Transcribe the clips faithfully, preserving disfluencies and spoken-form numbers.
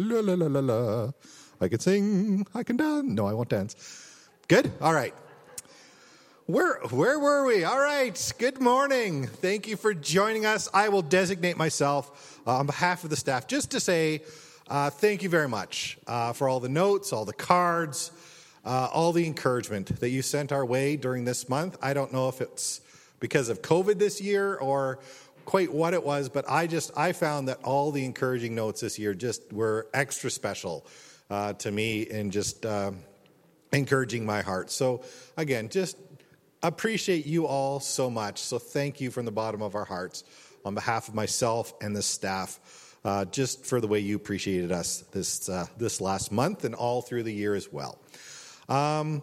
La la la la la. I can sing. I can dance. No, I won't dance. Good? All right. Where where were we? All right. Good morning. Thank you for joining us. I will designate myself uh, on behalf of the staff just to say uh, thank you very much uh, for all the notes, all the cards, uh, all the encouragement that you sent our way during this month. I don't know if it's because of COVID this year or quite what it was, but I just I found that all the encouraging notes this year just were extra special uh, to me and just uh, encouraging my heart. So again, just appreciate you all so much. So thank you from the bottom of our hearts on behalf of myself and the staff uh, just for the way you appreciated us this uh, this last month and all through the year as well. Um,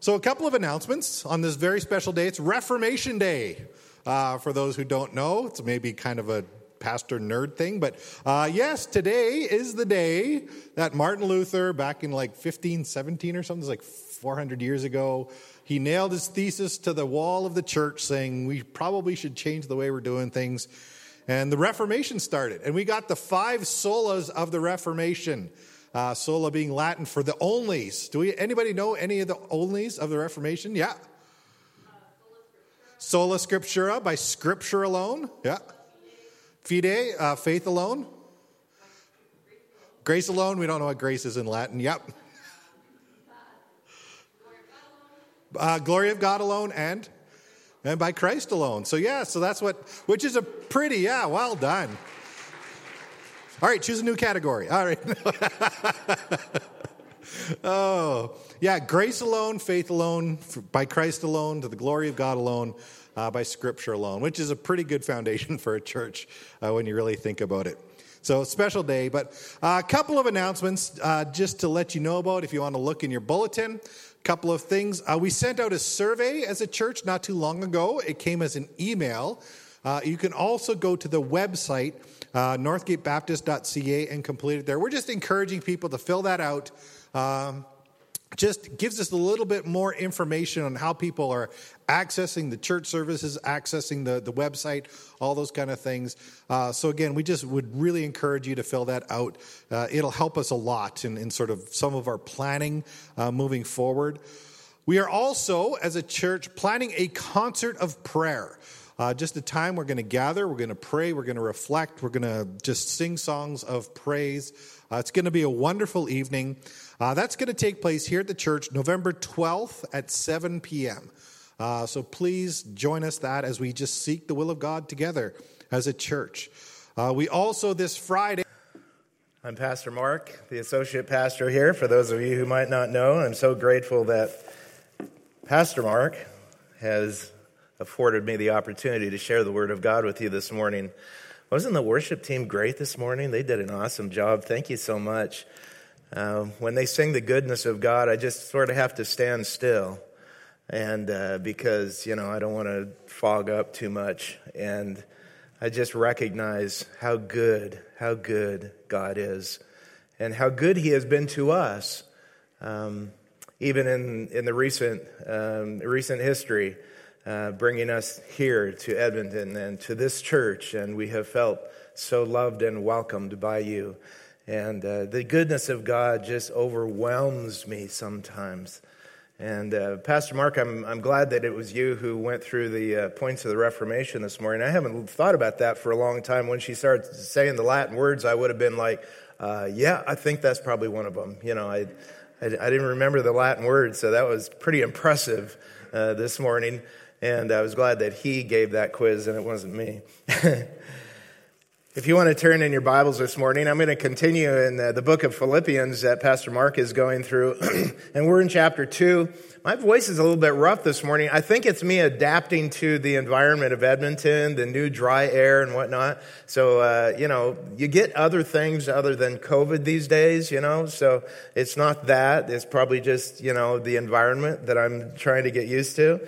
so a couple of announcements on this very special day. It's Reformation Day. Uh, for those who don't know, it's maybe kind of a pastor nerd thing, but uh, yes, today is the day that Martin Luther, back in like fifteen seventeen or something, like four hundred years ago, he nailed his thesis to the wall of the church saying, we probably should change the way we're doing things. And the Reformation started. And we got the five solas of the Reformation. Uh, sola being Latin for the onlys. Do we? Anybody know any of the onlys of the Reformation? Yeah. Sola Scriptura, by Scripture alone. Yeah. Fide, uh, faith alone. Grace alone. We don't know what grace is in Latin. Yep. Uh, glory of God alone and and by Christ alone. So yeah, so that's what, which is a pretty, yeah, well done. All right, choose a new category. All right. Oh, yeah, grace alone, faith alone, by Christ alone, to the glory of God alone, uh, by Scripture alone, which is a pretty good foundation for a church uh, when you really think about it. So special day, but a couple of announcements uh, just to let you know about if you want to look in your bulletin. Couple of things. Uh, we sent out a survey as a church not too long ago. It came as an email. Uh, you can also go to the website, uh, northgate baptist dot c a, and complete it there. We're just encouraging people to fill that out. Um, just gives us a little bit more information on how people are accessing the church services, accessing the, the website, all those kind of things. Uh, so again, we just would really encourage you to fill that out. Uh, it'll help us a lot in, in sort of some of our planning uh, moving forward. We are also, as a church, planning a concert of prayer. Uh, just a time we're going to gather, we're going to pray, we're going to reflect, we're going to just sing songs of praise. Uh, it's going to be a wonderful evening. Uh, that's going to take place here at the church November twelfth at seven p.m. Uh, so please join us that as we just seek the will of God together as a church. Uh, we also this Friday... I'm Pastor Mark, the associate pastor here. For those of you who might not know, I'm so grateful that Pastor Mark has afforded me the opportunity to share the Word of God with you this morning. Wasn't the worship team great this morning? They did an awesome job. Thank you so much. Uh, when they sing the goodness of God, I just sort of have to stand still, and uh, because, you know, I don't want to fog up too much, and I just recognize how good, how good God is, and how good He has been to us, um, even in in the recent um, recent history. Uh, bringing us here to Edmonton and to this church, and we have felt so loved and welcomed by you. And uh, the goodness of God just overwhelms me sometimes. And uh, Pastor Mark, I'm I'm glad that it was you who went through the uh, points of the Reformation this morning. I haven't thought about that for a long time. When she started saying the Latin words, I would have been like, uh, "Yeah, I think that's probably one of them." You know, I, I I didn't remember the Latin words, so that was pretty impressive uh, this morning. And I was glad that he gave that quiz and it wasn't me. If you want to turn in your Bibles this morning, I'm going to continue in the, the book of Philippians that Pastor Mark is going through. And we're in chapter two. My voice is a little bit rough this morning. I think it's me adapting to the environment of Edmonton, the new dry air and whatnot. So, uh, you know, you get other things other than COVID these days, you know. So it's not that. It's probably just, you know, the environment that I'm trying to get used to.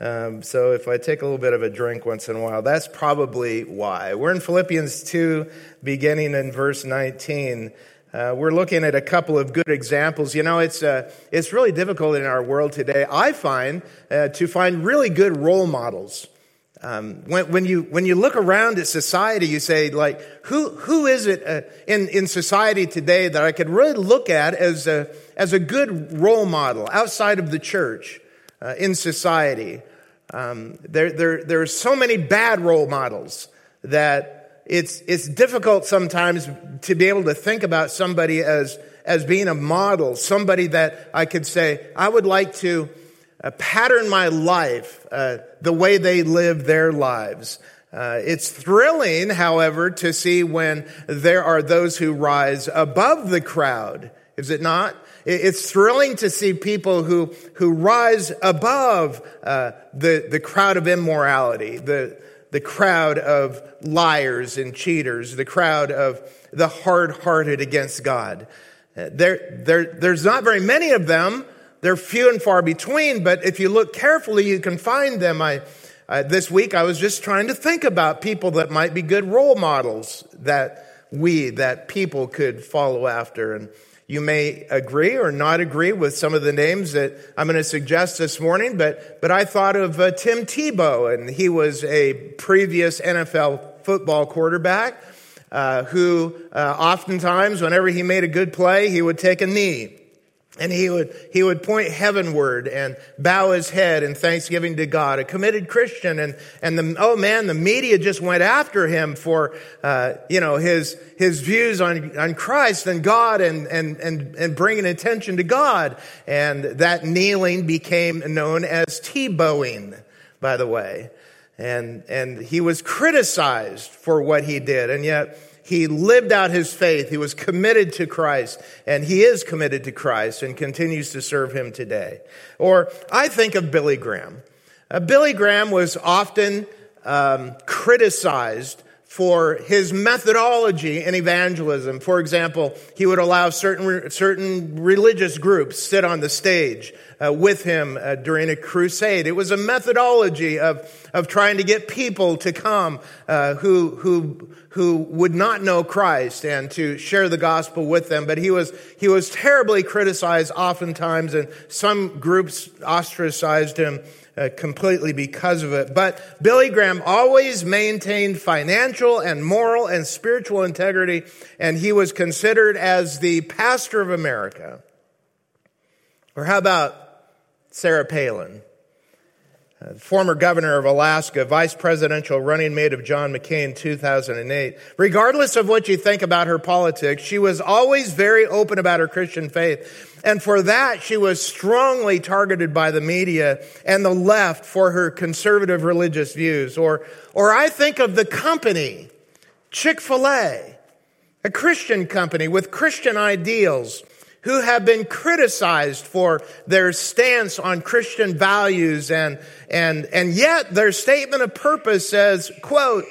Um, so if I take a little bit of a drink once in a while, that's probably why. We're in Philippians two, beginning in verse nineteen. Uh, we're looking at a couple of good examples. You know, it's uh, it's really difficult in our world today, I find, uh, to find really good role models. Um, when, when you when you look around at society, you say, like, who who is it uh, in in society today that I could really look at as a as a good role model outside of the church uh, in society? Um, there there there are so many bad role models that it's it's difficult sometimes to be able to think about somebody as as being a model, somebody that I could say I would like to. Uh, pattern my life, uh, the way they live their lives. Uh, it's thrilling, however, to see when there are those who rise above the crowd, is it not? It's thrilling to see people who who rise above uh, the the crowd of immorality, the the crowd of liars and cheaters, the crowd of the hard-hearted against God. Uh, there there there's not very many of them. They're few and far between, but if you look carefully, you can find them. I uh, this week I was just trying to think about people that might be good role models that we, that people could follow after. And you may agree or not agree with some of the names that I'm going to suggest this morning, but but I thought of uh, Tim Tebow, and he was a previous N F L football quarterback uh, who uh, oftentimes, whenever he made a good play, he would take a knee. And he would he would point heavenward and bow his head in thanksgiving to God, a committed Christian. And and the oh man, the media just went after him for uh, you know his his views on, on Christ and God and and and and bringing attention to God. And that kneeling became known as Tebowing, by the way. And and he was criticized for what he did, and yet he lived out his faith. He was committed to Christ, and he is committed to Christ and continues to serve him today. Or I think of Billy Graham. Uh, Billy Graham was often um, criticized for his methodology in evangelism. For example, he would allow certain certain religious groups sit on the stage uh, with him uh, during a crusade. It was a methodology of of trying to get people to come uh, who who who would not know Christ and to share the gospel with them. But he was he was terribly criticized oftentimes, and some groups ostracized him Uh, completely because of it. But Billy Graham always maintained financial and moral and spiritual integrity, and he was considered as the pastor of America. Or how about Sarah Palin, uh, former governor of Alaska, vice presidential running mate of John McCain in two thousand eight. Regardless of what you think about her politics, she was always very open about her Christian faith. And for that, she was strongly targeted by the media and the left for her conservative religious views. Or, or I think of the company, Chick-fil-A, a Christian company with Christian ideals, who have been criticized for their stance on Christian values. And, and, and yet their statement of purpose says, quote,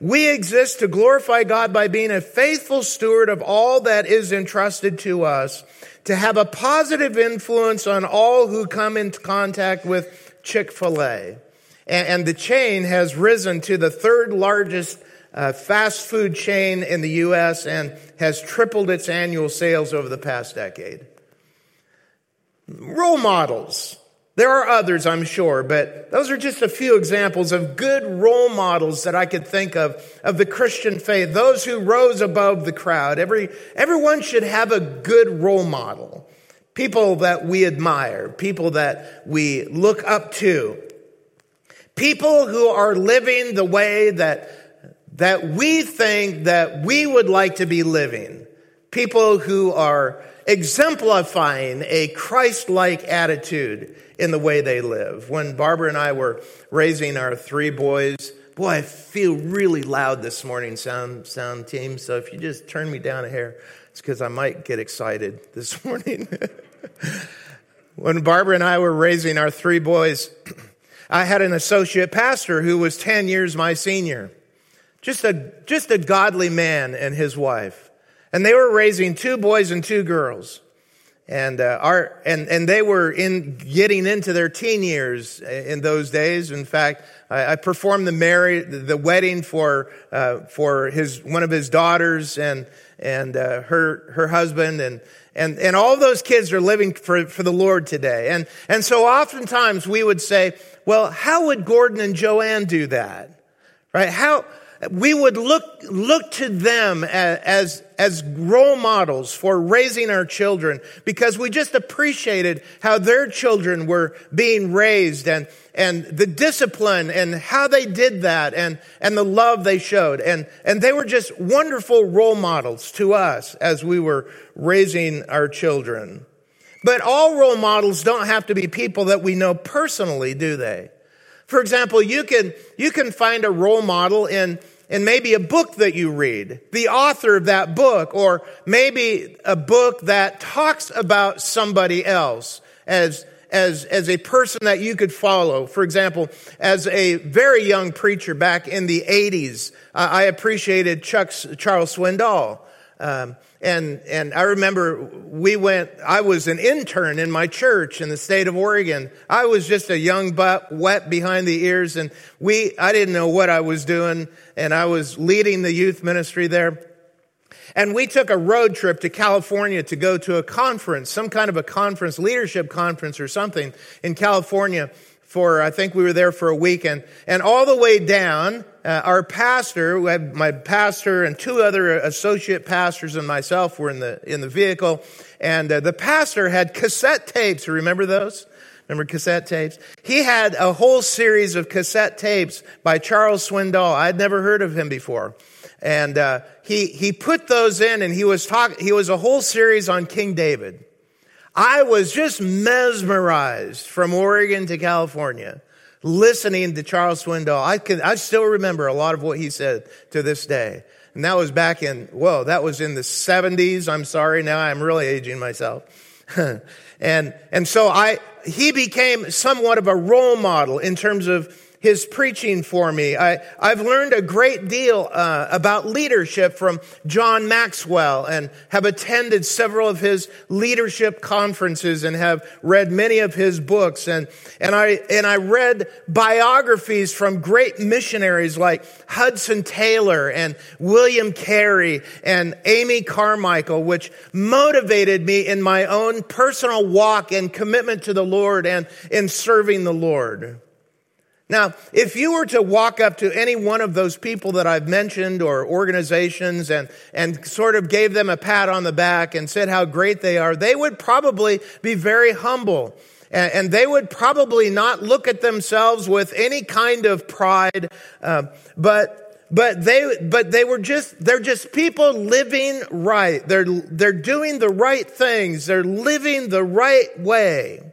"We exist to glorify God by being a faithful steward of all that is entrusted to us, to have a positive influence on all who come into contact with Chick-fil-A." And, and the chain has risen to the third largest uh, fast food chain in the U S and has tripled its annual sales over the past decade. Role models. There are others, I'm sure, but those are just a few examples of good role models that I could think of, of the Christian faith, those who rose above the crowd. Every, everyone should have a good role model, people that we admire, people that we look up to, people who are living the way that, that we think that we would like to be living, people who are exemplifying a Christ-like attitude in the way they live. When Barbara and I were raising our three boys, boy, I feel really loud this morning, sound sound team, so if you just turn me down a hair, it's because I might get excited this morning. When Barbara and I were raising our three boys, I had an associate pastor who was ten years my senior, just a just a godly man and his wife. And they were raising two boys and two girls. And uh, our and, and they were in getting into their teen years in those days. In fact, I, I performed the marriage, the wedding for uh, for his one of his daughters and and uh, her her husband, and and and all those kids are living for for the Lord today. And and so oftentimes we would say, well, how would Gordon and Joanne do that, right? How we would look look to them as as role models for raising our children, because we just appreciated how their children were being raised and and the discipline and how they did that and and the love they showed, and and they were just wonderful role models to us as we were raising our children. But all role models don't have to be people that we know personally, do they? For example, you can you can find a role model in in maybe a book that you read, the author of that book, or maybe a book that talks about somebody else as as as a person that you could follow. For example, as a very young preacher back in the eighties, uh, I appreciated Chuck's Charles Swindoll. Um, and and I remember we went, I was an intern in my church in the state of Oregon. I was just a young buck, wet behind the ears, and we I didn't know what I was doing, and I was leading the youth ministry there. And we took a road trip to California to go to a conference, some kind of a conference, leadership conference or something in California for, I think we were there for a week, and, and all the way down, uh, our pastor, we had my pastor and two other associate pastors and myself were in the, in the vehicle, and uh, the pastor had cassette tapes. Remember those? Remember cassette tapes? He had a whole series of cassette tapes by Charles Swindoll. I'd never heard of him before. And, uh, he, he put those in, and he was talk, he was a whole series on King David. I was just mesmerized from Oregon to California listening to Charles Swindoll. I can, I still remember a lot of what he said to this day. And that was back in, whoa, that was in the seventies. I'm sorry. Now I'm really aging myself. and, and so I, he became somewhat of a role model in terms of his preaching for me. I, I've learned a great deal uh, about leadership from John Maxwell, and have attended several of his leadership conferences and have read many of his books. And, and I, and I read biographies from great missionaries like Hudson Taylor and William Carey and Amy Carmichael, which motivated me in my own personal walk and commitment to the Lord and in serving the Lord. Now, if you were to walk up to any one of those people that I've mentioned or organizations and, and sort of gave them a pat on the back and said how great they are, they would probably be very humble, and, and they would probably not look at themselves with any kind of pride, uh, but But they, but they were just, they're just people living right. They're, they're doing the right things. They're living the right way.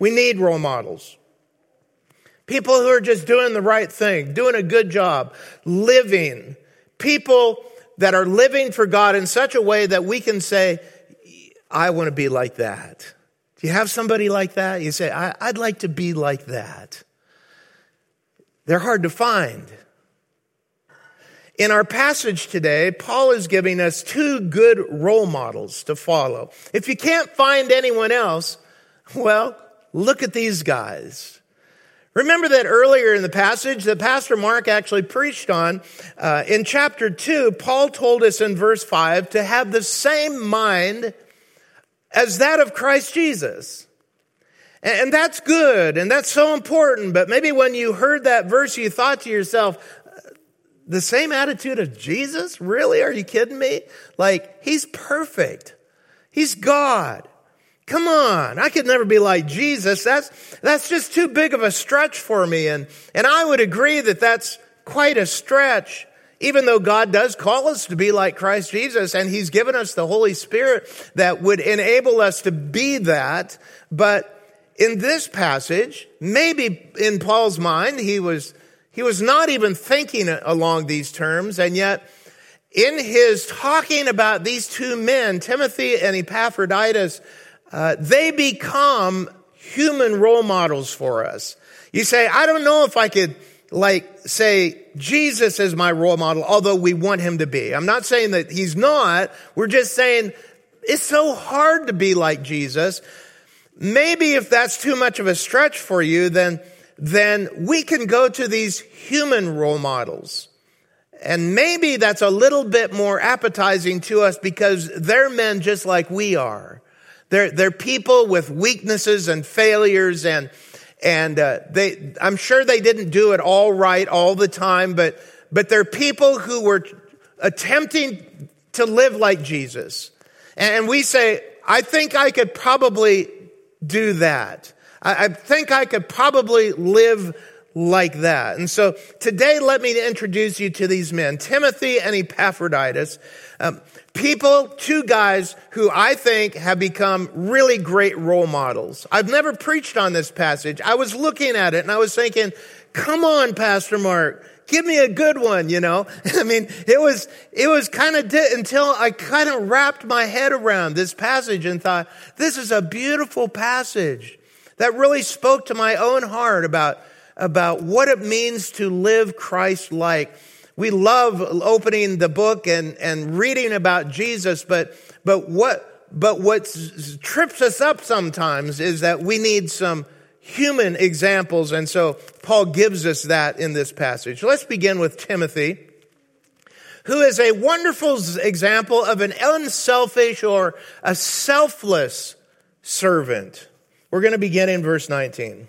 We need role models. People who are just doing the right thing, doing a good job, living. People that are living for God in such a way that we can say, I want to be like that. Do you have somebody like that? You say, I, I'd like to be like that. They're hard to find. In our passage today, Paul is giving us two good role models to follow. If you can't find anyone else, well, look at these guys. Remember that earlier in the passage that Pastor Mark actually preached on, uh, in chapter two, Paul told us in verse five to have the same mind as that of Christ Jesus. And, and that's good, and that's so important, but maybe when you heard that verse, you thought to yourself, the same attitude of Jesus? Really? Are you kidding me? Like, he's perfect. He's God. Come on, I could never be like Jesus. That's that's just too big of a stretch for me. And, and I would agree that that's quite a stretch, even though God does call us to be like Christ Jesus, and he's given us the Holy Spirit that would enable us to be that. But in this passage, maybe in Paul's mind, he was he was not even thinking along these terms, and yet in his talking about these two men, Timothy and Epaphroditus, Uh, they become human role models for us. You say, I don't know if I could, like, say Jesus is my role model, although we want him to be. I'm not saying that he's not. We're just saying It's so hard to be like Jesus. Maybe if that's too much of a stretch for you, then, then we can go to these human role models. And maybe that's a little bit more appetizing to us because they're men just like we are. They're, they're people with weaknesses and failures, and, and, uh, they, I'm sure they didn't do it all right all the time, but, but they're people who were attempting to live like Jesus. And we say, I think I could probably do that. I, I think I could probably live like that. And so today, let me introduce you to these men, Timothy and Epaphroditus, um, people, two guys who I think have become really great role models. I've never preached on this passage. I was looking at it and I was thinking, come on, Pastor Mark, give me a good one, you know? I mean, it was, it was kind of di- until I kind of wrapped my head around this passage and thought, this is a beautiful passage that really spoke to my own heart about about what it means to live Christ-like. We love opening the book and, and reading about Jesus, but but what but what trips us up sometimes is that we need some human examples, and so Paul gives us that in this passage. Let's begin with Timothy, who is a wonderful example of an unselfish or a selfless servant. We're going to begin in verse nineteen.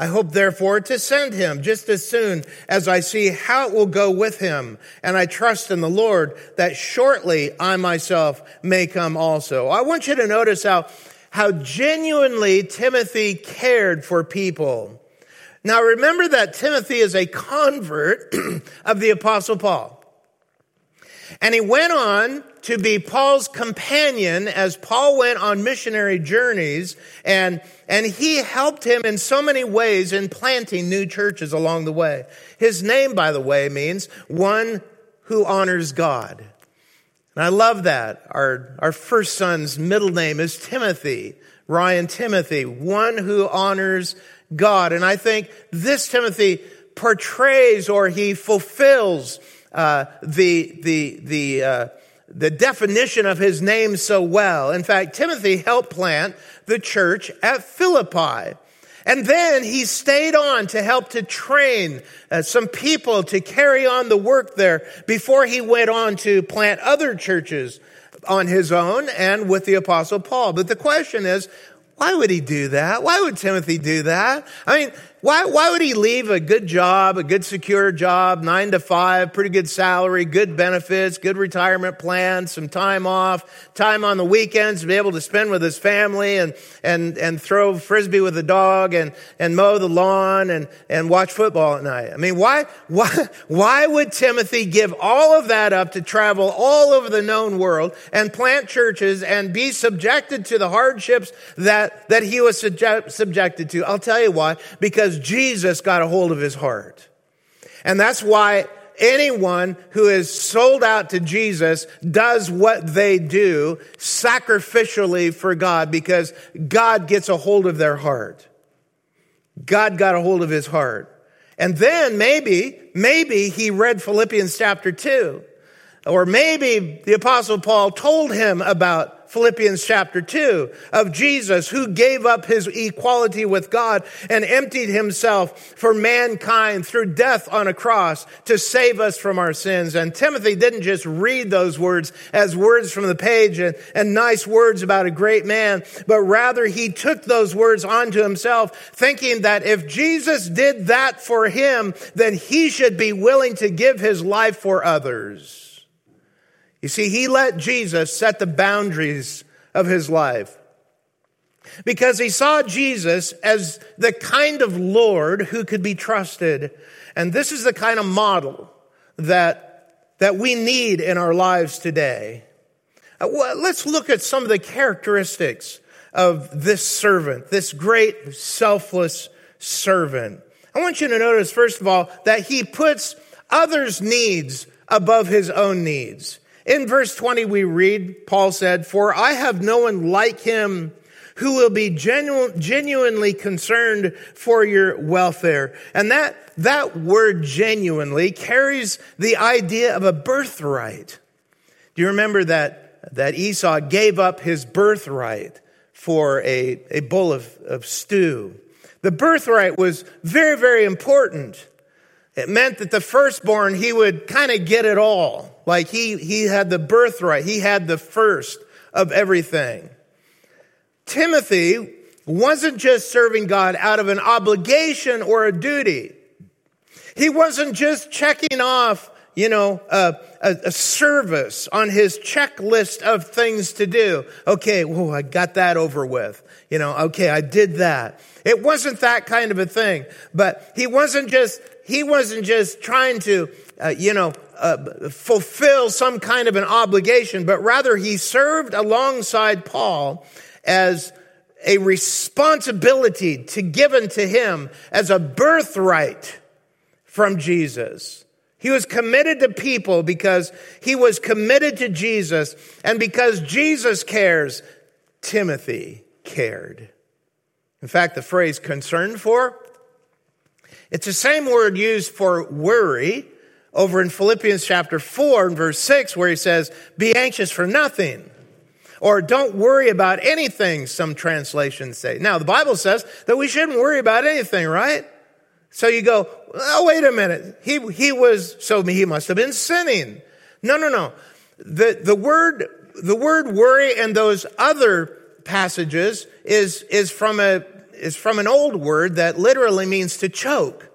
I hope, therefore, to send him just as soon as I see how it will go with him. And I trust in the Lord that shortly I myself may come also. I want you to notice how, how genuinely Timothy cared for people. Now, remember that Timothy is a convert of the Apostle Paul. And he went on to be Paul's companion as Paul went on missionary journeys, and, and he helped him in so many ways in planting new churches along the way. His name, by the way, means one who honors God. And I love that. Our, our first son's middle name is Timothy, Ryan Timothy, one who honors God. And I think this Timothy portrays, or he fulfills, Uh, the the the uh, the definition of his name so well. In fact, Timothy helped plant the church at Philippi, and then he stayed on to help to train uh, some people to carry on the work there before he went on to plant other churches on his own and with the Apostle Paul. But the question is, why would he do that? Why would Timothy do that? I mean, why why would he leave a good job, a good secure job, nine to five, pretty good salary, good benefits, good retirement plan, some time off, time on the weekends to be able to spend with his family, and and and throw frisbee with the dog, and and mow the lawn, and and watch football at night? I mean, why why why would Timothy give all of that up to travel all over the known world and plant churches and be subjected to the hardships that that he was subject, subjected to? I'll tell you why. Because Jesus got a hold of his heart. And that's why anyone who is sold out to Jesus does what they do sacrificially for God, because God gets a hold of their heart. God got a hold of his heart. And then maybe, maybe he read Philippians chapter two, or maybe the Apostle Paul told him about Philippians chapter two of Jesus, who gave up his equality with God and emptied himself for mankind through death on a cross to save us from our sins. And Timothy didn't just read those words as words from the page and, and nice words about a great man, but rather he took those words onto himself, thinking that if Jesus did that for him, then he should be willing to give his life for others. You see, he let Jesus set the boundaries of his life because he saw Jesus as the kind of Lord who could be trusted. And this is the kind of model that that we need in our lives today. Let's look at some of the characteristics of this servant, this great selfless servant. I want you to notice, first of all, that he puts others' needs above his own needs. In verse twenty, we read, Paul said, "For I have no one like him who will be genu- genuinely concerned for your welfare." And that, that word genuinely carries the idea of a birthright. Do you remember that, that Esau gave up his birthright for a, a bowl of, of stew? The birthright was very, very important. It meant that the firstborn, he would kind of get it all. Like he, he had the birthright. He had the first of everything. Timothy wasn't just serving God out of an obligation or a duty. He wasn't just checking off, you know, a, a, a service on his checklist of things to do. Okay, whoa, I got that over with. You know, okay, I did that. It wasn't that kind of a thing. But he wasn't just... He wasn't just trying to, uh, you know, uh, fulfill some kind of an obligation, but rather he served alongside Paul as a responsibility to given to him as a birthright from Jesus. He was committed to people because he was committed to Jesus, and because Jesus cares, Timothy cared. In fact, the phrase "concerned for," it's the same word used for worry over in Philippians chapter four and verse six, where he says, "Be anxious for nothing," or "Don't worry about anything," some translations say. Now, the Bible says that we shouldn't worry about anything, right? So you go, oh, wait a minute. He he was, so he must have been sinning. No, no, no. The the word, the word worry in those other passages is is from a is from an old word that literally means to choke.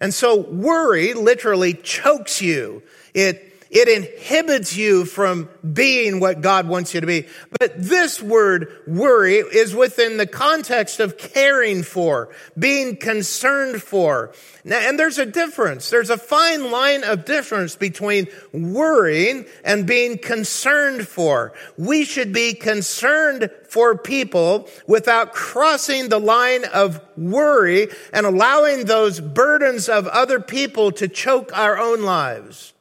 And so worry literally chokes you. It it inhibits you from being what God wants you to be. But this word worry is within the context of caring for, being concerned for. Now, and there's a difference. There's a fine line of difference between worrying and being concerned for. We should be concerned for people without crossing the line of worry and allowing those burdens of other people to choke our own lives.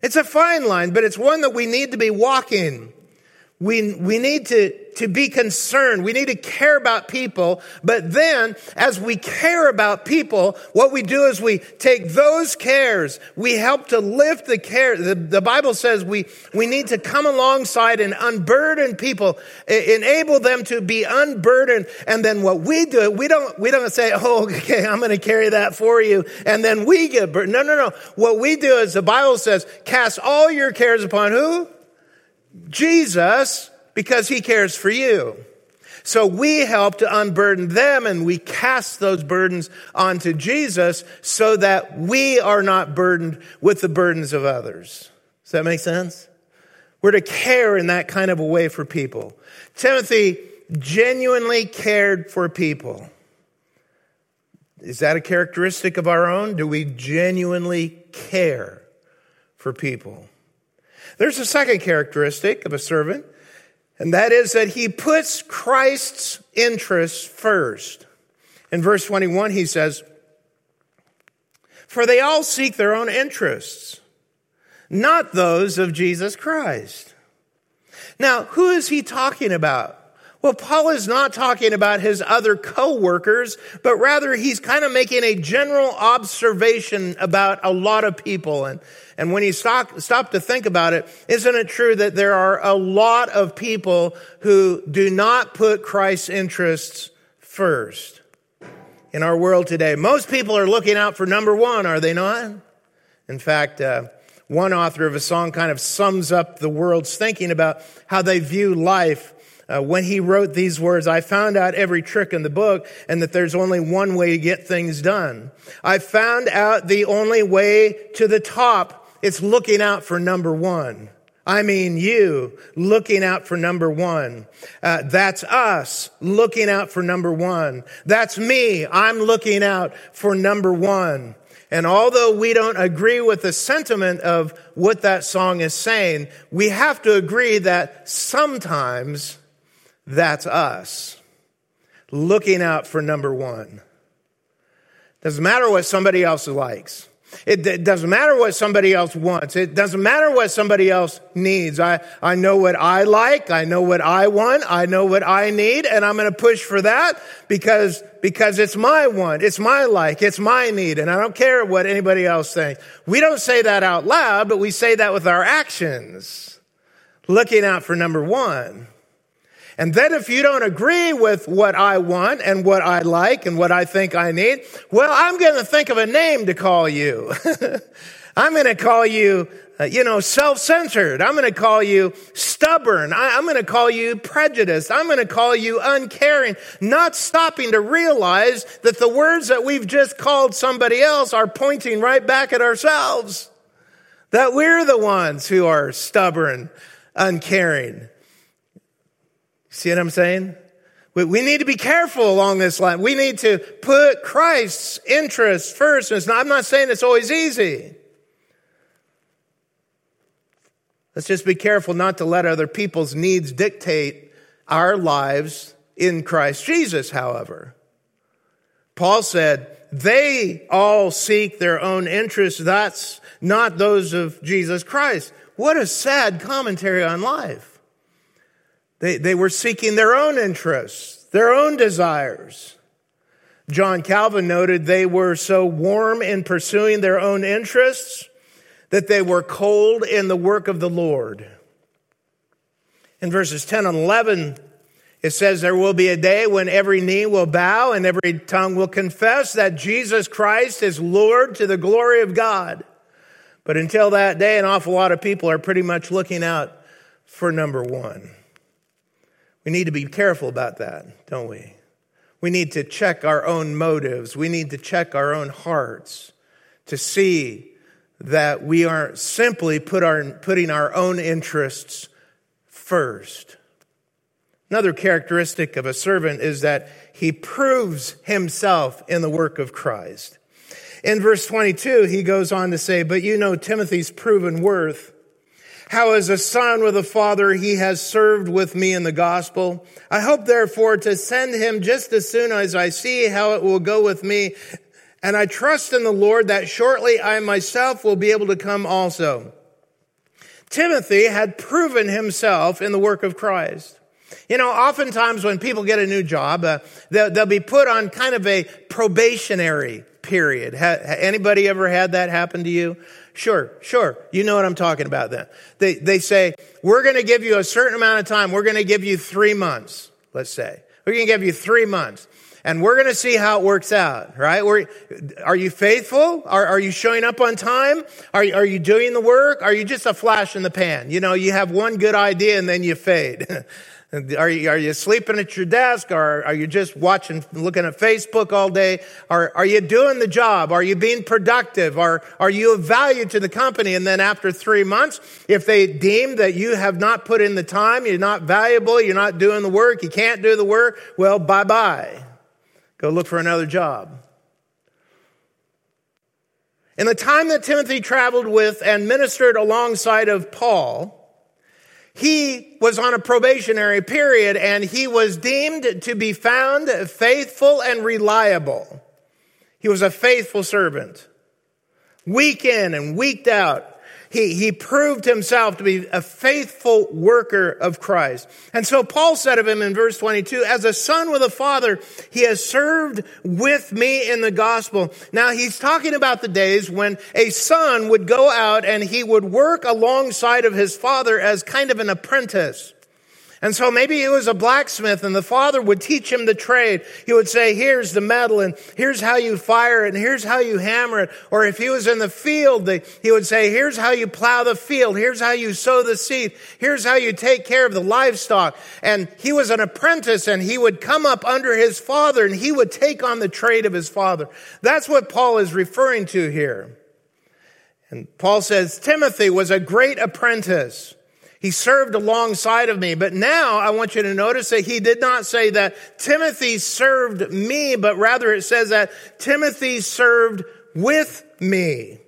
It's a fine line, but it's one that we need to be walking. We, we need to, to be concerned. We need to care about people. But then, as we care about people, what we do is we take those cares. We help to lift the care. The, the Bible says we, we need to come alongside and unburden people, enable them to be unburdened. And then what we do, we don't, we don't say, oh, okay, I'm going to carry that for you. And then we get burdened. No, no, no. What we do is the Bible says, cast all your cares upon who? Jesus, because he cares for you. So we help to unburden them, and we cast those burdens onto Jesus so that we are not burdened with the burdens of others. Does that make sense? We're to care in that kind of a way for people. Timothy genuinely cared for people. Is that a characteristic of our own? Do we genuinely care for people? There's a second characteristic of a servant, and that is that he puts Christ's interests first. In verse twenty-one, he says, "For they all seek their own interests, not those of Jesus Christ." Now, who is he talking about? Well, Paul is not talking about his other co-workers, but rather he's kind of making a general observation about a lot of people. And, and when you stop, stop to think about it, isn't it true that there are a lot of people who do not put Christ's interests first in our world today? Most people are looking out for number one, are they not? In fact, uh, one author of a song kind of sums up the world's thinking about how they view life. Uh, when he wrote these words, "I found out every trick in the book and that there's only one way to get things done. I found out the only way to the top. It's looking out for number one." I mean you, looking out for number one. Uh, that's us, looking out for number one. That's me, I'm looking out for number one. And although we don't agree with the sentiment of what that song is saying, we have to agree that sometimes That's us looking out for number one. Doesn't matter what somebody else likes. It, it doesn't matter what somebody else wants. It doesn't matter what somebody else needs. I, I know what I like. I know what I want. I know what I need. And I'm going to push for that because, because it's my want. It's my like. It's my need. And I don't care what anybody else thinks. We don't say that out loud, but we say that with our actions. Looking out for number one. And then if you don't agree with what I want and what I like and what I think I need, well, I'm going to think of a name to call you. I'm going to call you, uh, you know, self-centered. I'm going to call you stubborn. I, I'm going to call you prejudiced. I'm going to call you uncaring, not stopping to realize that the words that we've just called somebody else are pointing right back at ourselves, that we're the ones who are stubborn, uncaring. See what I'm saying? We need to be careful along this line. We need to put Christ's interests first. And it's not, I'm not saying it's always easy. Let's just be careful not to let other people's needs dictate our lives in Christ Jesus, however. Paul said, they all seek their own interests. That's not those of Jesus Christ. What a sad commentary on life. They they were seeking their own interests, their own desires. John Calvin noted they were so warm in pursuing their own interests that they were cold in the work of the Lord. In verses ten and eleven, it says, there will be a day when every knee will bow and every tongue will confess that Jesus Christ is Lord to the glory of God. But until that day, an awful lot of people are pretty much looking out for number one. We need to be careful about that, don't we? We need to check our own motives. We need to check our own hearts to see that we aren't simply put our, putting our own interests first. Another characteristic of a servant is that he proves himself in the work of Christ. In verse twenty-two, he goes on to say, but you know Timothy's proven worth. How as a son with a father, he has served with me in the gospel. I hope, therefore, to send him just as soon as I see how it will go with me. And I trust in the Lord that shortly I myself will be able to come also. Timothy had proven himself in the work of Christ. You know, oftentimes when people get a new job, uh, they'll, they'll be put on kind of a probationary period. Ha, anybody ever had that happen to you? Sure, sure. You know what I'm talking about then. They they say, we're going to give you a certain amount of time. We're going to give you three months, let's say. We're going to give you three months. And we're going to see how it works out, right? We're, are you faithful? Are, are you showing up on time? Are, are you doing the work? Are you just a flash in the pan? You know, you have one good idea and then you fade. Are you, are you sleeping at your desk, or are you just watching, looking at Facebook all day? Are, are you doing the job? Are you being productive? Are, are you of value to the company? And then after three months, if they deem that you have not put in the time, you're not valuable, you're not doing the work, you can't do the work, well, bye-bye. Go look for another job. In the time that Timothy traveled with and ministered alongside of Paul, he was on a probationary period, and he was deemed to be found faithful and reliable. He was a faithful servant. Week in and week out, he, he proved himself to be a faithful worker of Christ. And so Paul said of him in verse twenty-two, as a son with a father, he has served with me in the gospel. Now he's talking about the days when a son would go out and he would work alongside of his father as kind of an apprentice. And so maybe he was a blacksmith and the father would teach him the trade. He would say, here's the metal and here's how you fire it and here's how you hammer it. Or if he was in the field, he would say, here's how you plow the field. Here's how you sow the seed. Here's how you take care of the livestock. And he was an apprentice, and he would come up under his father and he would take on the trade of his father. That's what Paul is referring to here. And Paul says, Timothy was a great apprentice. He served alongside of me. But now I want you to notice that he did not say that Timothy served me, but rather it says that Timothy served with me.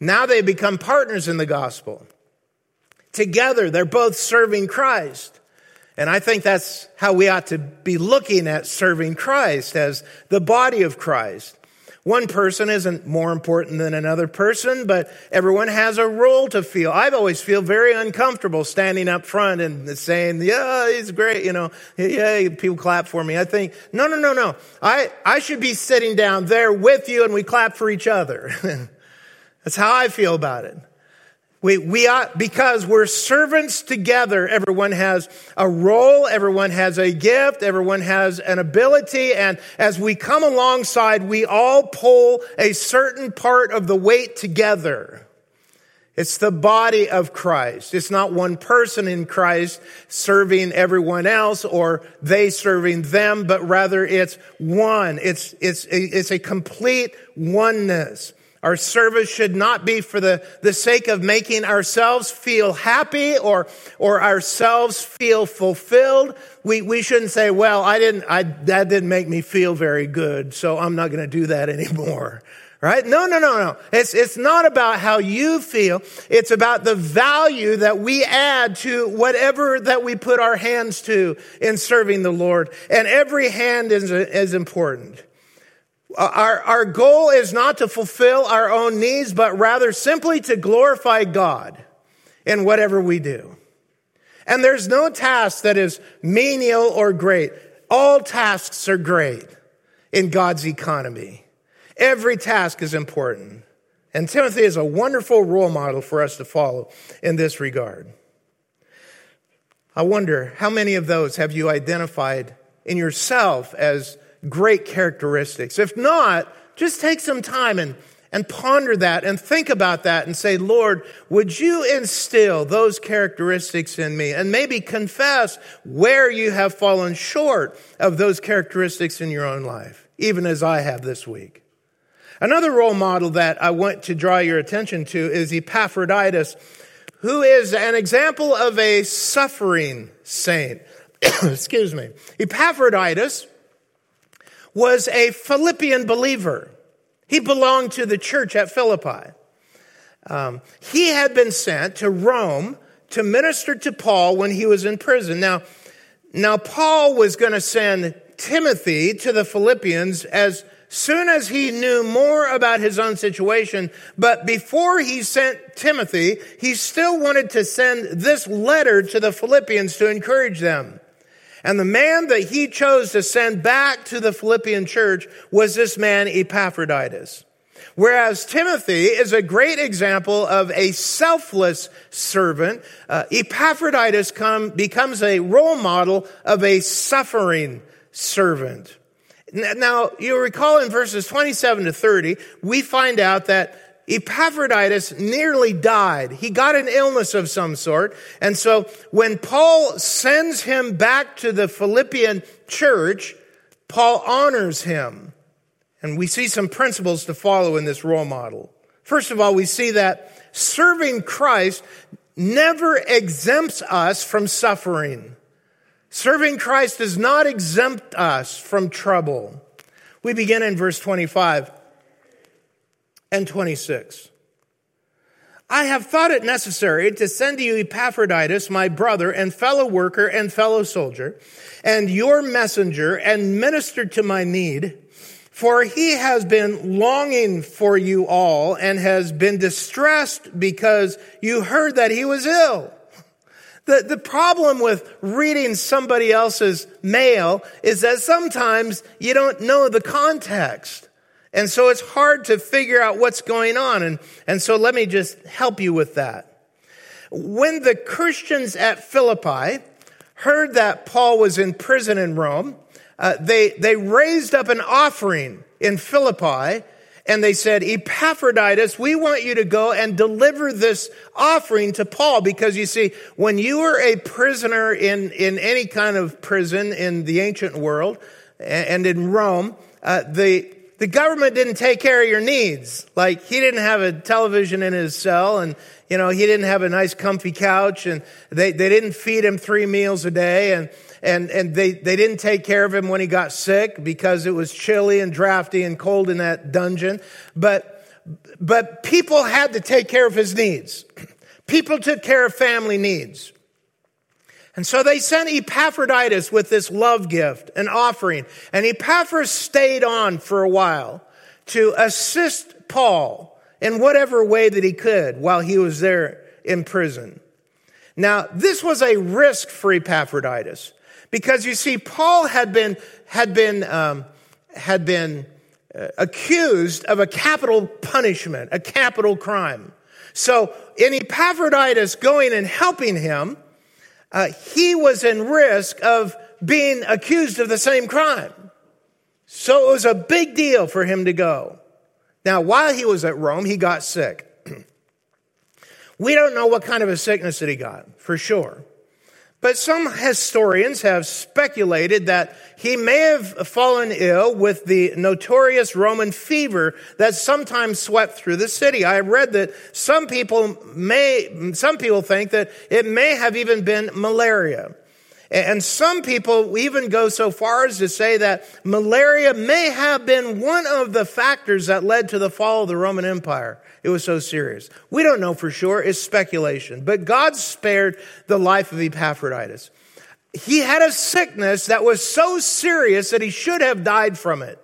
Now they become partners in the gospel. Together, they're both serving Christ. And I think that's how we ought to be looking at serving Christ, as the body of Christ. One person isn't more important than another person, but everyone has a role to feel. I've always feel very uncomfortable standing up front and saying, yeah, he's great, you know, yeah, people clap for me. I think, no, no, no, no. I, I should be sitting down there with you and we clap for each other. That's how I feel about it. We, we ought, because we're servants together. Everyone has a role. Everyone has a gift. Everyone has an ability. And as we come alongside, we all pull a certain part of the weight together. It's the body of Christ. It's not one person in Christ serving everyone else or they serving them, but rather it's one. It's, it's, it's a complete oneness. Our service should not be for the, the sake of making ourselves feel happy or or ourselves feel fulfilled. We we shouldn't say, well, I didn't I that didn't make me feel very good, so I'm not going to do that anymore. Right? No, no, no, no. It's it's not about how you feel. It's about the value that we add to whatever that we put our hands to in serving the Lord. And every hand is is important. Our, our goal is not to fulfill our own needs, but rather simply to glorify God in whatever we do. And there's no task that is menial or great. All tasks are great in God's economy. Every task is important. And Timothy is a wonderful role model for us to follow in this regard. I wonder, how many of those have you identified in yourself as great characteristics? If not, just take some time and, and ponder that and think about that and say, Lord, would you instill those characteristics in me? And maybe confess where you have fallen short of those characteristics in your own life, even as I have this week. Another role model that I want to draw your attention to is Epaphroditus, who is an example of a suffering saint. Excuse me. Epaphroditus was a Philippian believer. He belonged to the church at Philippi. Um, he had been sent to Rome to minister to Paul when he was in prison. Now, now Paul was going to send Timothy to the Philippians as soon as he knew more about his own situation. But before he sent Timothy, he still wanted to send this letter to the Philippians to encourage them. And the man that he chose to send back to the Philippian church was this man, Epaphroditus. Whereas Timothy is a great example of a selfless servant, uh, Epaphroditus come, becomes a role model of a suffering servant. Now, you'll recall in verses twenty-seven to thirty, we find out that Epaphroditus nearly died. He got an illness of some sort. And so when Paul sends him back to the Philippian church, Paul honors him. And we see some principles to follow in this role model. First of all, we see that serving Christ never exempts us from suffering. Serving Christ does not exempt us from trouble. We begin in verse twenty-five. And twenty-six. I have thought it necessary to send to you Epaphroditus, my brother and fellow worker and fellow soldier, and your messenger and minister to my need, for he has been longing for you all and has been distressed because you heard that he was ill. The, the problem with reading somebody else's mail is that sometimes you don't know the context. And so it's hard to figure out what's going on. And, and so let me just help you with that. When the Christians at Philippi heard that Paul was in prison in Rome, uh, they, they raised up an offering in Philippi and they said, Epaphroditus, we want you to go and deliver this offering to Paul. Because you see, when you were a prisoner in, in any kind of prison in the ancient world and in Rome, uh, the The government didn't take care of your needs. Like, he didn't have a television in his cell, and, you know, he didn't have a nice comfy couch, and they, they didn't feed him three meals a day, and, and, and they, they didn't take care of him when he got sick because it was chilly and drafty and cold in that dungeon. But, but people had to take care of his needs. People took care of family needs. And so they sent Epaphroditus with this love gift, an offering. And Epaphras stayed on for a while to assist Paul in whatever way that he could while he was there in prison. Now, this was a risk for Epaphroditus because, you see, Paul had been had been um, had been accused of a capital punishment, a capital crime. So in Epaphroditus going and helping him, uh, he was in risk of being accused of the same crime. So it was a big deal for him to go. Now, while he was at Rome, he got sick. We don't know what kind of a sickness that he got, for sure. But some historians have speculated that he may have fallen ill with the notorious Roman fever that sometimes swept through the city. I read that some people may, some people think that it may have even been malaria. And some people even go so far as to say that malaria may have been one of the factors that led to the fall of the Roman Empire. It was so serious. We don't know for sure. It's speculation. But God spared the life of Epaphroditus. He had a sickness that was so serious that he should have died from it.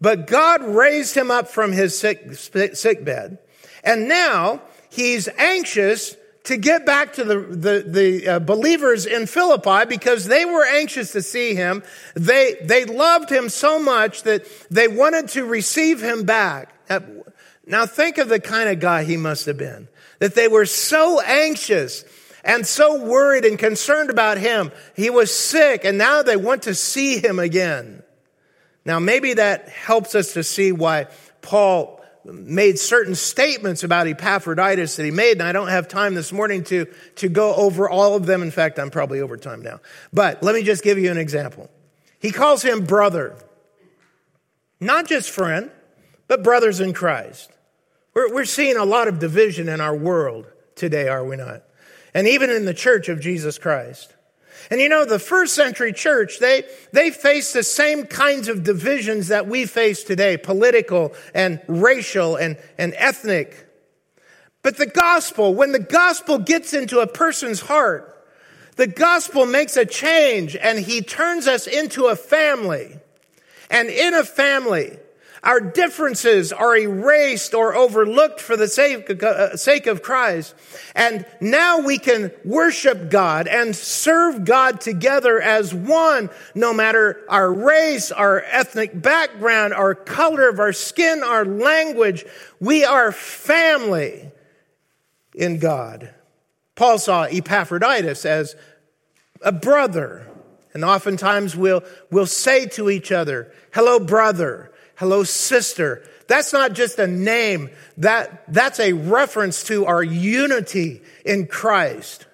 But God raised him up from his sick, sick bed. And now he's anxious to get back to the, the, the uh, believers in Philippi because they were anxious to see him. They, they loved him so much that they wanted to receive him back. At, Now think of the kind of guy he must have been, that they were so anxious and so worried and concerned about him. He was sick, and now they want to see him again. Now maybe that helps us to see why Paul made certain statements about Epaphroditus that he made, and I don't have time this morning to, to go over all of them. In fact, I'm probably over time now. But let me just give you an example. He calls him brother, not just friend, but brothers in Christ. We're, we're seeing a lot of division in our world today, are we not? And even in the church of Jesus Christ. And you know, the first century church, they, they faced the same kinds of divisions that we face today, political and racial and, and ethnic. But the gospel, when the gospel gets into a person's heart, the gospel makes a change and he turns us into a family. And in a family, our differences are erased or overlooked for the sake of Christ. And now we can worship God and serve God together as one, no matter our race, our ethnic background, our color of our skin, our language. We are family in God. Paul saw Epaphroditus as a brother. And oftentimes we'll, we'll say to each other, hello, brother. Hello, sister. That's not just a name. That, that's a reference to our unity in Christ.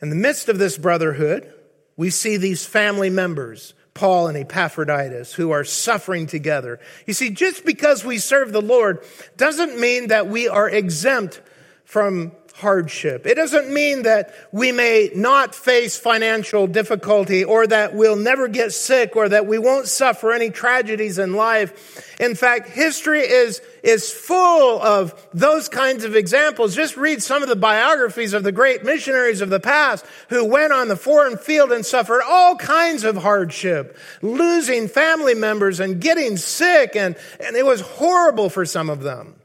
In the midst of this brotherhood, we see these family members, Paul and Epaphroditus, who are suffering together. You see, just because we serve the Lord doesn't mean that we are exempt from hardship. It doesn't mean that we may not face financial difficulty or that we'll never get sick or that we won't suffer any tragedies in life. In fact, history is, is full of those kinds of examples. Just read some of the biographies of the great missionaries of the past who went on the foreign field and suffered all kinds of hardship, losing family members and getting sick, and, and it was horrible for some of them.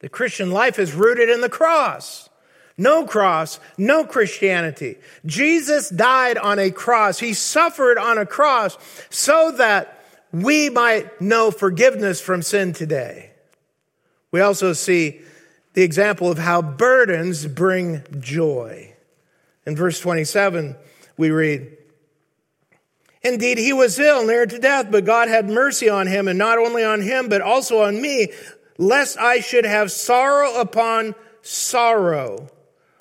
The Christian life is rooted in the cross. No cross, no Christianity. Jesus died on a cross. He suffered on a cross so that we might know forgiveness from sin today. We also see the example of how burdens bring joy. In verse twenty-seven, we read, "Indeed, he was ill, near to death, but God had mercy on him, and not only on him, but also on me, lest I should have sorrow upon sorrow.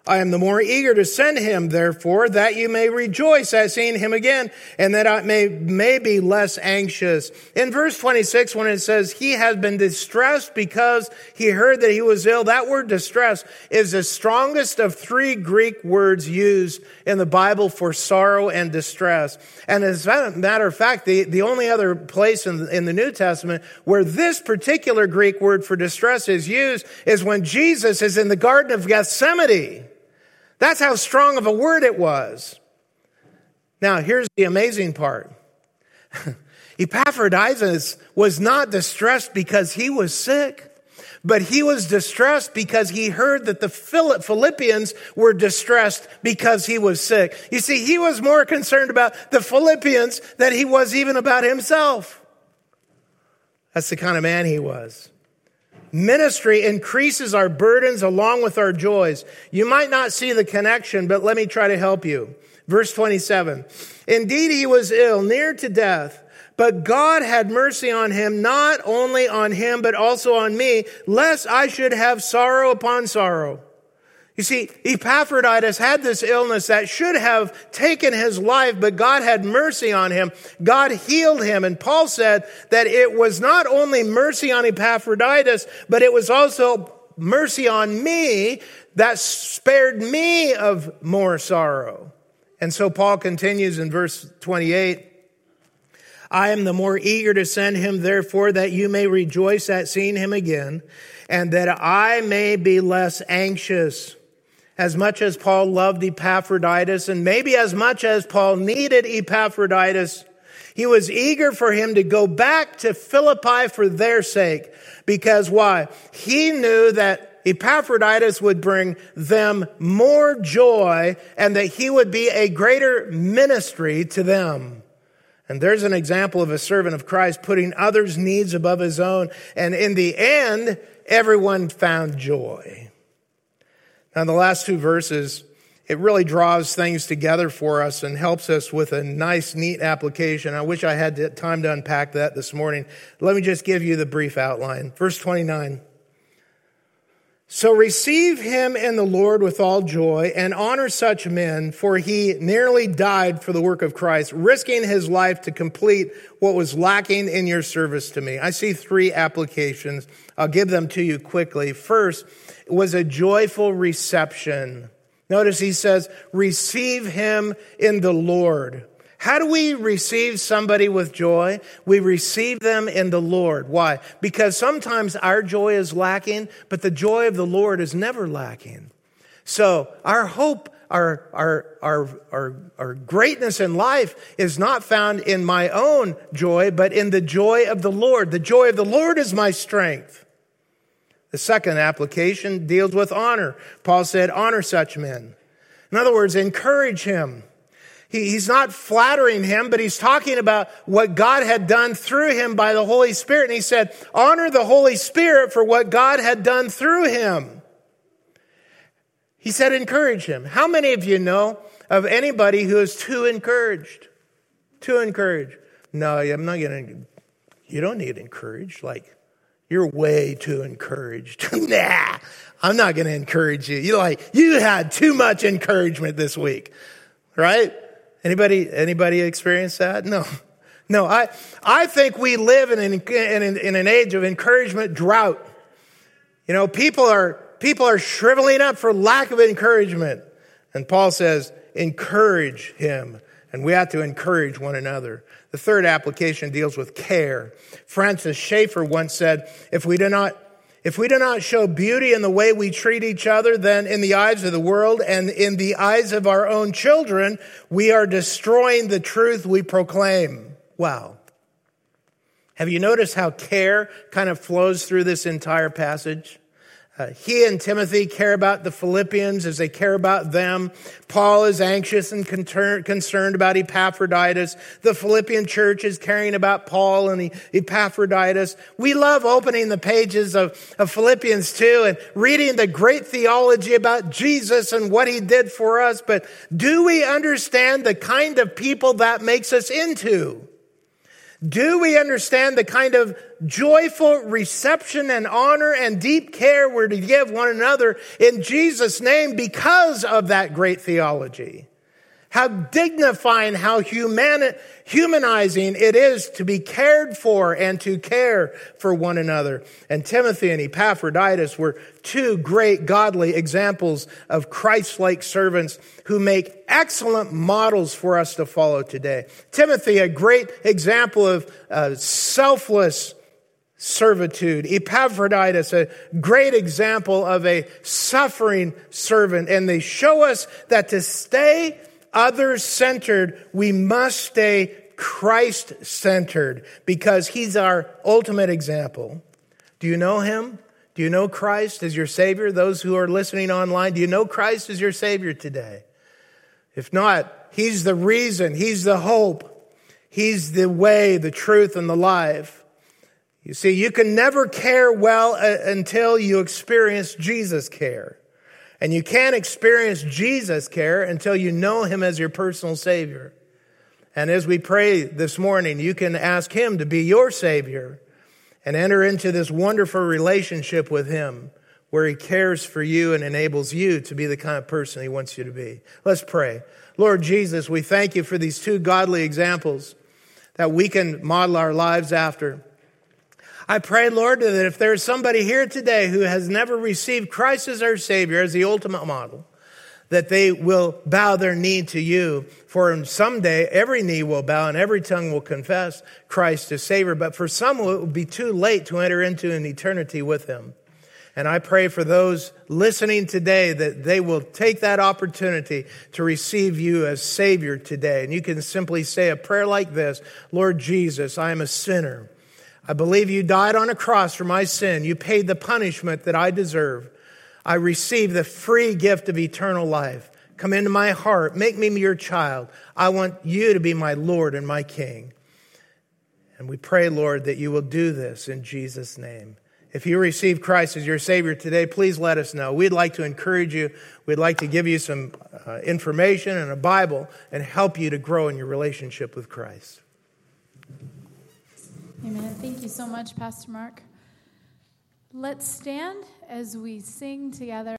I am the more eager to send him, therefore, that you may rejoice at seeing him again, and that I may, may be less anxious." In verse twenty-six, when it says, "He has been distressed because he heard that he was ill," that word distress is the strongest of three Greek words used in the Bible for sorrow and distress. And as a matter of fact, the, the only other place in, in the New Testament where this particular Greek word for distress is used is when Jesus is in the Garden of Gethsemane. That's how strong of a word it was. Now, here's the amazing part. Epaphroditus was not distressed because he was sick, but he was distressed because he heard that the Philippians were distressed because he was sick. You see, he was more concerned about the Philippians than he was even about himself. That's the kind of man he was. Ministry increases our burdens along with our joys. You might not see the connection, but let me try to help you. Verse twenty-seven, indeed, he was ill, near to death, but God had mercy on him, not only on him, but also on me, lest I should have sorrow upon sorrow. You see, Epaphroditus had this illness that should have taken his life, but God had mercy on him. God healed him. And Paul said that it was not only mercy on Epaphroditus, but it was also mercy on me that spared me of more sorrow. And so Paul continues in verse twenty-eight, I am the more eager to send him, therefore, that you may rejoice at seeing him again, and that I may be less anxious. As much as Paul loved Epaphroditus, and maybe as much as Paul needed Epaphroditus, he was eager for him to go back to Philippi for their sake. Because why? He knew that Epaphroditus would bring them more joy and that he would be a greater ministry to them. And there's an example of a servant of Christ putting others' needs above his own. And in the end, everyone found joy. Now, the last two verses, it really draws things together for us and helps us with a nice, neat application. I wish I had time to unpack that this morning. Let me just give you the brief outline. Verse twenty-nine. So receive him in the Lord with all joy and honor such men, for he nearly died for the work of Christ, risking his life to complete what was lacking in your service to me. I see three applications. I'll give them to you quickly. First, it was a joyful reception. Notice he says, receive him in the Lord. How do we receive somebody with joy? We receive them in the Lord. Why? Because sometimes our joy is lacking, but the joy of the Lord is never lacking. So our hope, our, our, our, our, our greatness in life is not found in my own joy, but in the joy of the Lord. The joy of the Lord is my strength. The second application deals with honor. Paul said, honor such men. In other words, encourage him. He's not flattering him, but he's talking about what God had done through him by the Holy Spirit. And he said, honor the Holy Spirit for what God had done through him. He said, encourage him. How many of you know of anybody who is too encouraged? Too encouraged. No, I'm not going to. You don't need encouraged. Like, you're way too encouraged. Nah, I'm not going to encourage you. You're like, you had too much encouragement this week, right? Anybody anybody experience that? No. No, I I think we live in an, in, in an age of encouragement drought. You know, people are people are shriveling up for lack of encouragement. And Paul says, encourage him. And we have to encourage one another. The third application deals with care. Francis Schaeffer once said, if we do not If we do not show beauty in the way we treat each other, then in the eyes of the world and in the eyes of our own children, we are destroying the truth we proclaim. Wow. Have you noticed how care kind of flows through this entire passage? Uh, he and Timothy care about the Philippians as they care about them. Paul is anxious and conter- concerned about Epaphroditus. The Philippian church is caring about Paul and e- Epaphroditus. We love opening the pages of, of Philippians two and reading the great theology about Jesus and what he did for us. But do we understand the kind of people that makes us into? Do we understand the kind of joyful reception and honor and deep care we're to give one another in Jesus' name because of that great theology? How dignifying, how humani- humanizing it is to be cared for and to care for one another. And Timothy and Epaphroditus were two great godly examples of Christ-like servants who make excellent models for us to follow today. Timothy, a great example of uh, selfless servitude. Epaphroditus, a great example of a suffering servant. And they show us that to stay others-centered, we must stay Christ-centered because he's our ultimate example. Do you know him? Do you know Christ as your Savior? Those who are listening online, do you know Christ as your Savior today? If not, he's the reason, he's the hope, he's the way, the truth, and the life. You see, you can never care well until you experience Jesus' care. And you can't experience Jesus' care until you know him as your personal Savior. And as we pray this morning, you can ask him to be your Savior and enter into this wonderful relationship with him where he cares for you and enables you to be the kind of person he wants you to be. Let's pray. Lord Jesus, we thank you for these two godly examples that we can model our lives after. I pray, Lord, that if there is somebody here today who has never received Christ as our Savior, as the ultimate model, that they will bow their knee to you. For someday, every knee will bow and every tongue will confess Christ as Savior. But for some, it will be too late to enter into an eternity with him. And I pray for those listening today that they will take that opportunity to receive you as Savior today. And you can simply say a prayer like this: Lord Jesus, I am a sinner. I believe you died on a cross for my sin. You paid the punishment that I deserve. I receive the free gift of eternal life. Come into my heart. Make me your child. I want you to be my Lord and my King. And we pray, Lord, that you will do this in Jesus' name. If you receive Christ as your Savior today, please let us know. We'd like to encourage you. We'd like to give you some uh, information and a Bible and help you to grow in your relationship with Christ. Amen. Thank you so much, Pastor Mark. Let's stand as we sing together.